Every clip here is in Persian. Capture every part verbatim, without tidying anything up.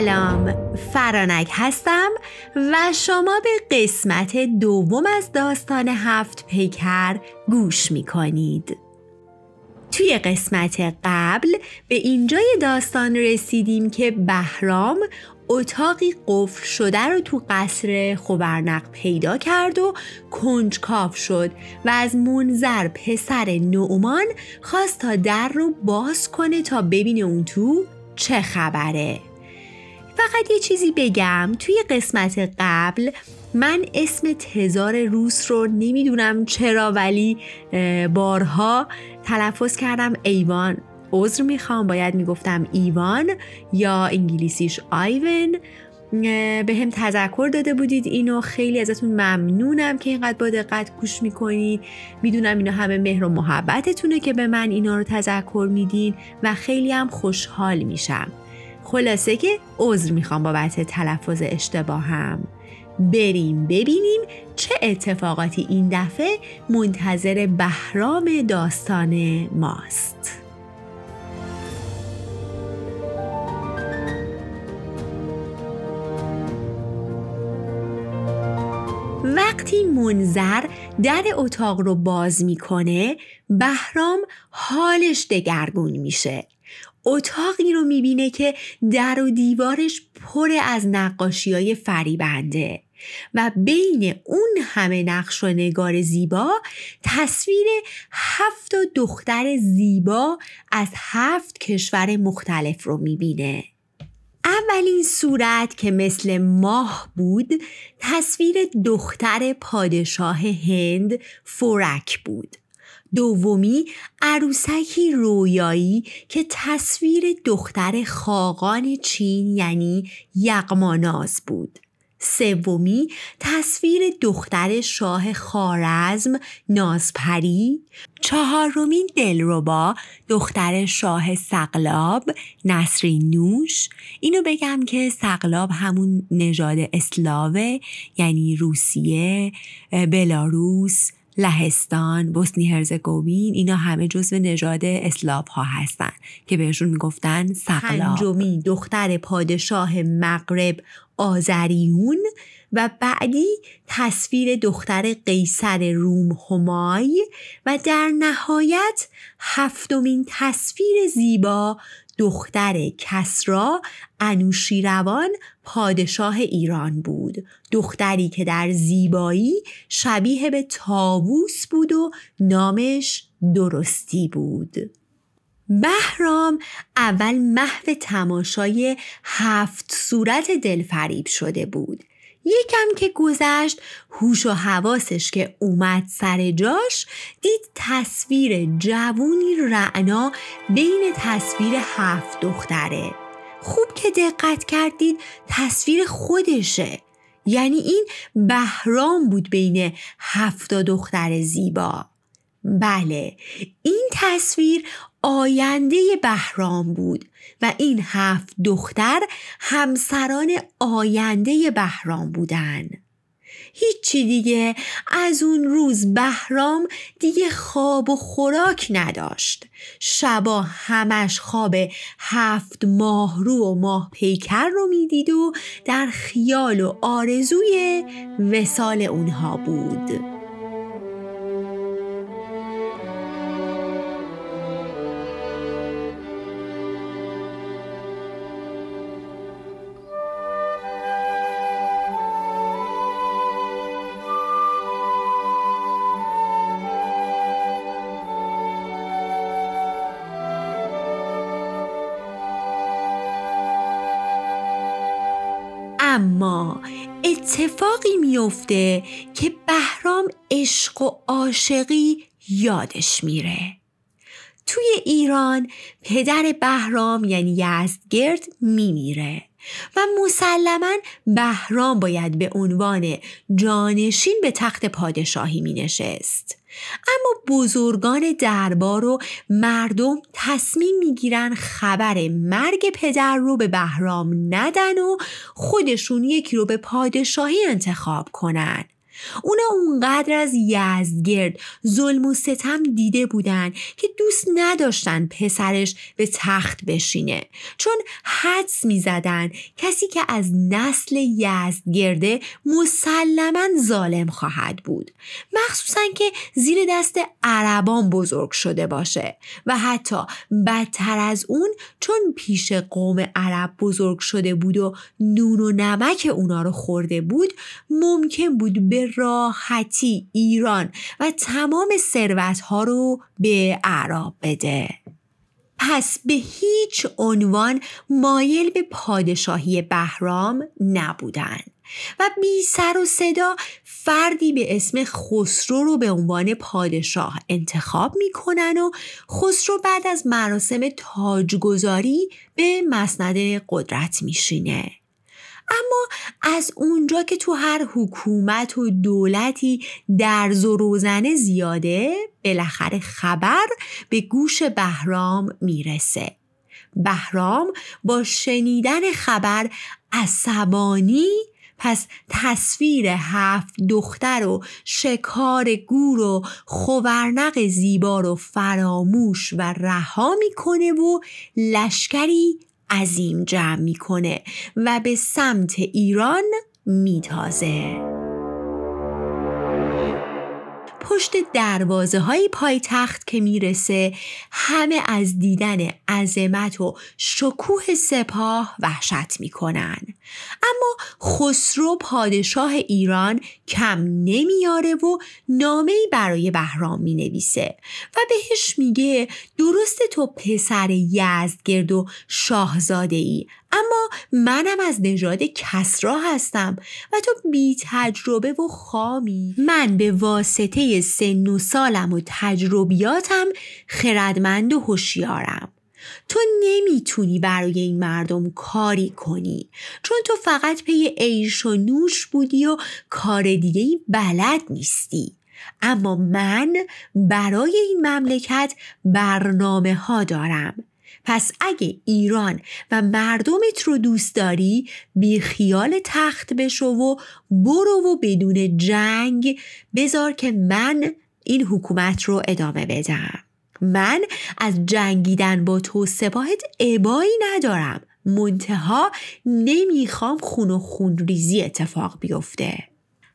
سلام، فرانک هستم و شما به قسمت دوم از داستان هفت پیکر گوش می کنید. توی قسمت قبل به اینجای داستان رسیدیم که بهرام اتاقی قفل شده رو تو قصر خوبرنق پیدا کرد و کنجکاو شد و از منذر پسر نومان خواست تا در رو باز کنه تا ببینه اون تو چه خبره. فقط یه چیزی بگم، توی قسمت قبل من اسم تزار روس رو نمیدونم چرا ولی بارها تلفظ کردم ایوان. عذر میخوام، باید میگفتم ایوان یا انگلیسیش آیون. به هم تذکر داده بودید اینو، خیلی ازتون ممنونم که اینقدر با دقت گوش میکنید. میدونم اینا همه مهر و محبتتونه که به من اینا رو تذکر میدین و خیلی هم خوشحال میشم. خلاصه که عذر میخوام بابت تلفظ اشتباهم. بریم ببینیم چه اتفاقاتی این دفعه منتظر بهرام داستان ماست. وقتی منذر در اتاق رو باز میکنه، بهرام حالش دگرگون میشه. اتاقی رو میبینه که در و دیوارش پر از نقاشی‌های فریبنده و بین اون همه نقش و نگار زیبا تصویر هفت دختر زیبا از هفت کشور مختلف رو میبینه. اولین صورت که مثل ماه بود تصویر دختر پادشاه هند فوراک بود. دومی عروسکی رویایی که تصویر دختر خاقان چین یعنی یغماناز بود. سومی تصویر دختر شاه خوارزم نازپری. چهارمین دلربا دختر شاه سقلاب نصرین نوش. اینو بگم که سقلاب همون نژاد اسلاوه، یعنی روسیه، بلاروس، لهستان، بوسنی هرزگوین، اینا همه جزو نژاد اسلاو ها هستن که بهشون میگفتن سقلاب. پنجمی دختر پادشاه مغرب آزریون و بعدی تصویر دختر قیصر روم هومای و در نهایت هفتمین تصویر زیبا دختر کسرا انوشی روان پادشاه ایران بود. دختری که در زیبایی شبیه به طاووس بود و نامش درستی بود. بهرام اول محو تماشای هفت صورت دلفریب شده بود. یکم که گذشت هوش و حواسش که اومد سر جاش، دید تصویر جوونی رعنا بین تصویر هفت دختره. خوب که دقت کردید تصویر خودشه، یعنی این بهرام بود بین هفت دختر زیبا. بله، این تصویر آینده بهرام بود و این هفت دختر همسران آینده بهرام بودن. هیچی دیگه، از اون روز بهرام دیگه خواب و خوراک نداشت. شبا همش خواب هفت ماهرو و ماه پیکر رو میدید و در خیال و آرزوی وصال اونها بود. اما اتفاقی میفته که بهرام عشق و عاشقی یادش میره. توی ایران پدر بهرام یعنی یزدگرد میمیره و مسلماً بهرام باید به عنوان جانشین به تخت پادشاهی مینشست. اما بزرگان دربار و مردم تصمیم میگیرن خبر مرگ پدر رو به بهرام ندن و خودشون یکی رو به پادشاهی انتخاب کنن. اونا اونقدر از یزدگرد ظلم و ستم دیده بودن که دوست دوست نداشتن پسرش به تخت بشینه، چون حدس می زدن کسی که از نسل یزدگرده مسلماً ظالم خواهد بود، مخصوصاً که زیر دست عربان بزرگ شده باشه و حتی بدتر از اون چون پیش قوم عرب بزرگ شده بود و نون و نمک اونا رو خورده بود، ممکن بود به راحتی ایران و تمام ثروت‌ها رو به عرب بده. پس به هیچ عنوان مایل به پادشاهی بهرام نبودن و بی سر و صدا فردی به اسم خسرو رو به عنوان پادشاه انتخاب میکنن و خسرو بعد از مراسم تاجگذاری به مسند قدرت میشینه. اما از اونجا که تو هر حکومت و دولتی درز و روزنه زیاده، بالاخره خبر به گوش بهرام میرسه. بهرام با شنیدن خبر عصبانی، پس تصویر هفت دختر و شکار گور و خوبرنق زیبا رو فراموش و رها میکنه و لشکری عظیم جمع میکنه و به سمت ایران میتازه. پشت دروازه های پایتخت که میرسه، همه از دیدن عظمت و شکوه سپاه وحشت میکنن، اما خسرو پادشاه ایران کم نمیاره و نامه‌ای برای بهرام مینویسه و بهش میگه درسته تو پسر یزدگرد و شاهزاده ای، اما منم از نژاد کسرا هستم و تو بی تجربه و خامی. من به واسطه سن و سالم و تجربیاتم خردمند و هوشیارم. تو نمیتونی برای این مردم کاری کنی، چون تو فقط پی عیش و نوش بودی و کار دیگه ای بلد نیستی. اما من برای این مملکت برنامه ها دارم، پس اگه ایران و مردمت رو دوست داری بی خیال تخت بشو و برو و بدون جنگ بذار که من این حکومت رو ادامه بدم. من از جنگیدن با تو سپاهت ابایی ندارم، منتها نمیخوام خون و خون ریزی اتفاق بیفته.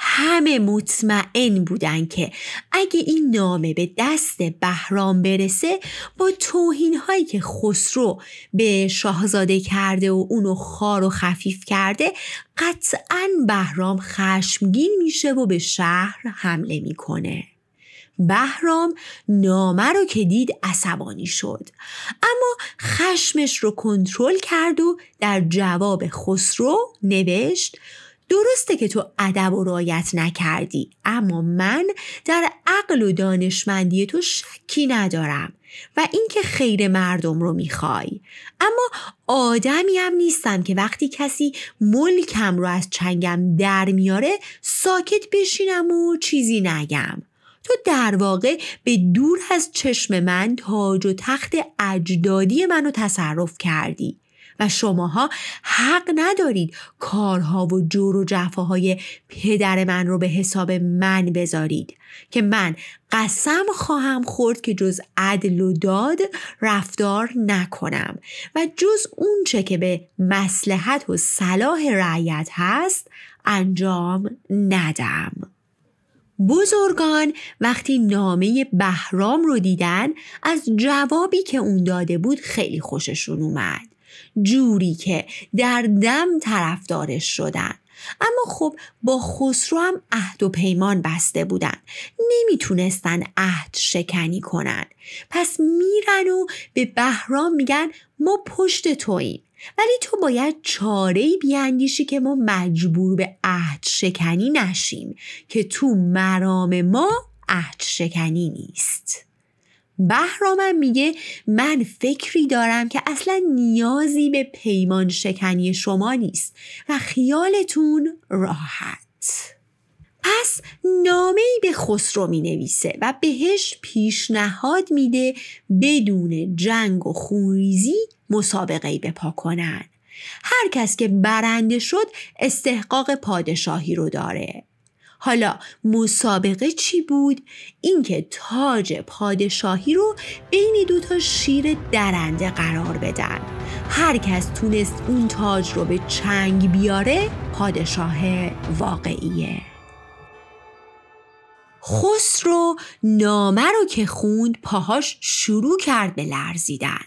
همه مطمئن بودن که اگه این نامه به دست بهرام برسه، با توهین هایی که خسرو به شاهزاده کرده و اونو خار و خفیف کرده، قطعاً بهرام خشمگین میشه و به شهر حمله میکنه. بهرام نامه رو که دید عصبانی شد، اما خشمش رو کنترل کرد و در جواب خسرو نوشت درسته که تو ادب و رعایت نکردی، اما من در عقل و دانشمندی تو شکی ندارم و اینکه خیر مردم رو میخوای. اما آدمی هم نیستم که وقتی کسی ملکم رو از چنگم در میاره ساکت بشینم و چیزی نگم. تو در واقع به دور از چشم من تاج و تخت اجدادی منو تصرف کردی و شماها حق ندارید کارها و جور و جفاهای پدر من رو به حساب من بذارید، که من قسم خواهم خورد که جز عدل و داد رفتار نکنم و جز اون چه که به مصلحت و صلاح رعیت هست انجام ندم. بزرگان وقتی نامه بهرام رو دیدن، از جوابی که اون داده بود خیلی خوششون اومد، جوری که در دم طرفدارش شدن. اما خب با خسرو هم عهد و پیمان بسته بودن، نمیتونستن عهد شکنی کنن، پس میرن و به بهرام میگن ما پشت توییم، ولی تو باید چاره‌ای بیاندیشی که ما مجبور به عهد شکنی نشیم، که تو مرام ما عهد شکنی نیست. بهرام میگه من فکری دارم که اصلا نیازی به پیمان شکنی شما نیست و خیالتون راحت. پس نامه‌ای به خسرو مینویسه و بهش پیشنهاد میده بدون جنگ و خونریزی مسابقه‌ای بپا کنن. هر کس که برنده شد استحقاق پادشاهی رو داره. حالا مسابقه چی بود؟ اینکه تاج پادشاهی رو بین دو تا شیر درنده قرار بدن. هر کس تونست اون تاج رو به چنگ بیاره پادشاه واقعیه. خسرو نامه رو که خوند پاهاش شروع کرد به لرزیدن.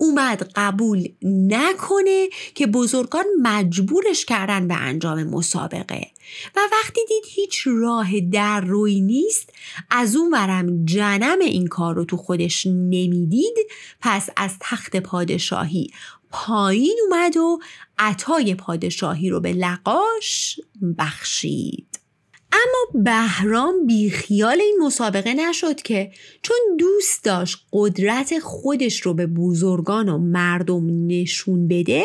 اومد قبول نکنه که بزرگان مجبورش کردن به انجام مسابقه و وقتی دید هیچ راه در روی نیست، از اون ورم جنم این کار رو تو خودش نمیدید، پس از تخت پادشاهی پایین اومد و عطای پادشاهی رو به لقاش بخشید. اما بهرام بیخیال این مسابقه نشد که، چون دوست داشت قدرت خودش رو به بزرگان و مردم نشون بده،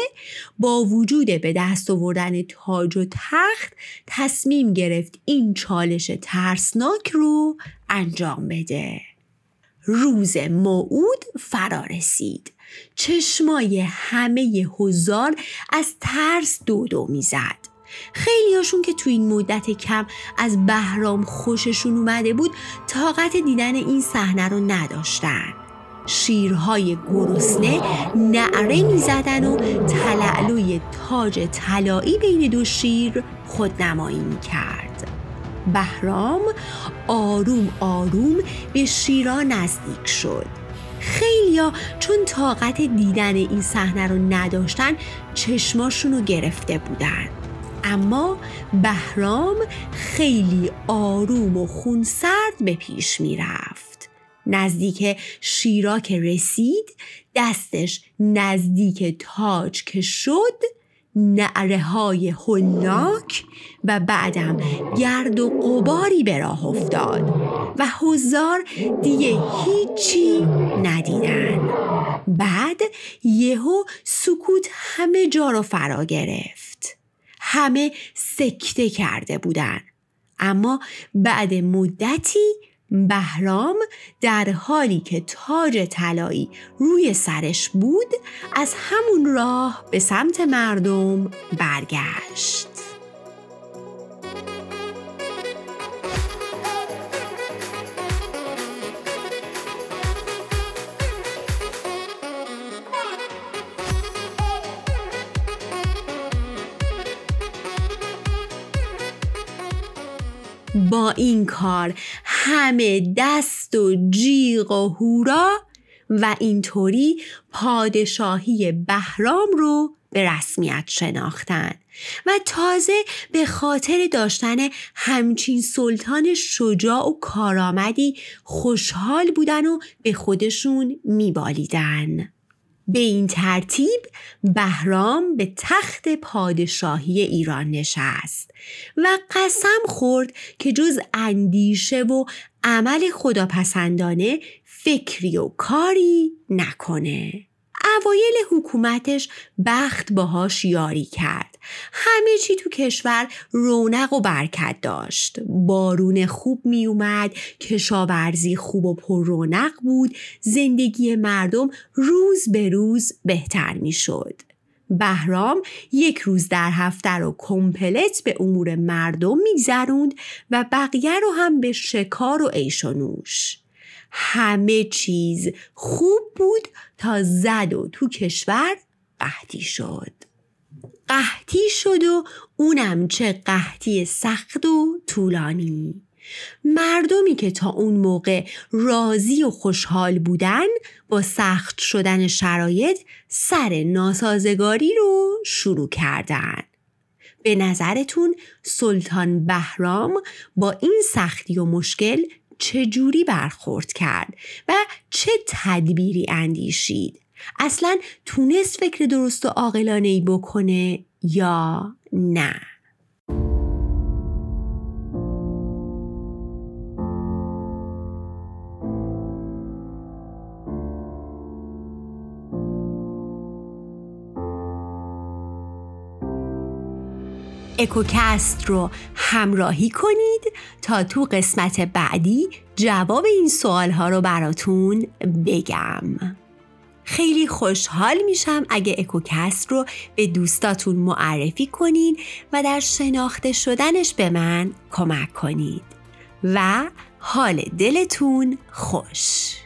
با وجود به دست آوردن تاج و تخت تصمیم گرفت این چالش ترسناک رو انجام بده. روز موعود فرا رسید. چشمای همه حضار از ترس دو دو میزد. خیلی هاشون که تو این مدت کم از بهرام خوششون اومده بود طاقت دیدن این صحنه رو نداشتن. شیرهای گرسنه نعره می زدن و تلعلوی تاج طلایی بین دو شیر خودنمایی می کرد. بهرام آروم آروم به شیرها نزدیک شد. خیلیا چون طاقت دیدن این صحنه رو نداشتن چشماشون رو گرفته بودن، اما بهرام خیلی آروم و خونسرد به پیش می رفت. نزدیک شیرا که رسید، دستش نزدیک تاج که شد، نعره های هولناک و بعدم گرد و غباری به راه افتاد و حضار دیگه هیچی ندیدن. بعد یهو سکوت همه جا رو فرا گرفت. همه سکته کرده بودن، اما بعد مدتی بهرام در حالی که تاج طلایی روی سرش بود از همون راه به سمت مردم برگشت. با این کار همه دست و جیغ و هورا و اینطوری پادشاهی بهرام رو به رسمیت شناختن و تازه به خاطر داشتن همچین سلطان شجاع و کارآمدی خوشحال بودن و به خودشون میبالیدن. به این ترتیب بهرام به تخت پادشاهی ایران نشست و قسم خورد که جز اندیشه و عمل خداپسندانه فکری و کاری نکنه. اوایل حکومتش بخت باهاش یاری کرد. همه چی تو کشور رونق و برکت داشت. بارون خوب می اومد، کشاورزی خوب و پر رونق بود، زندگی مردم روز به روز بهتر می شد. بهرام یک روز در هفته رو کمپلت به امور مردم می گذروند و بقیه رو هم به شکار و عیش و نوش. همه چیز خوب بود تا زد و تو کشور قحطی شد. قحطی شد و اونم چه قحطی سخت و طولانی. مردمی که تا اون موقع راضی و خوشحال بودن با سخت شدن شرایط سر ناسازگاری رو شروع کردن. به نظرتون سلطان بهرام با این سختی و مشکل چجوری برخورد کرد و چه تدبیری اندیشید؟ اصلاً تونست فکر درست و عاقلانه‌ای بکنه یا نه؟ اکوکست رو همراهی کنید تا تو قسمت بعدی جواب این سوالها رو براتون بگم. خیلی خوشحال میشم اگه اکوکست رو به دوستاتون معرفی کنین و در شناخته شدنش به من کمک کنید و حال دلتون خوش.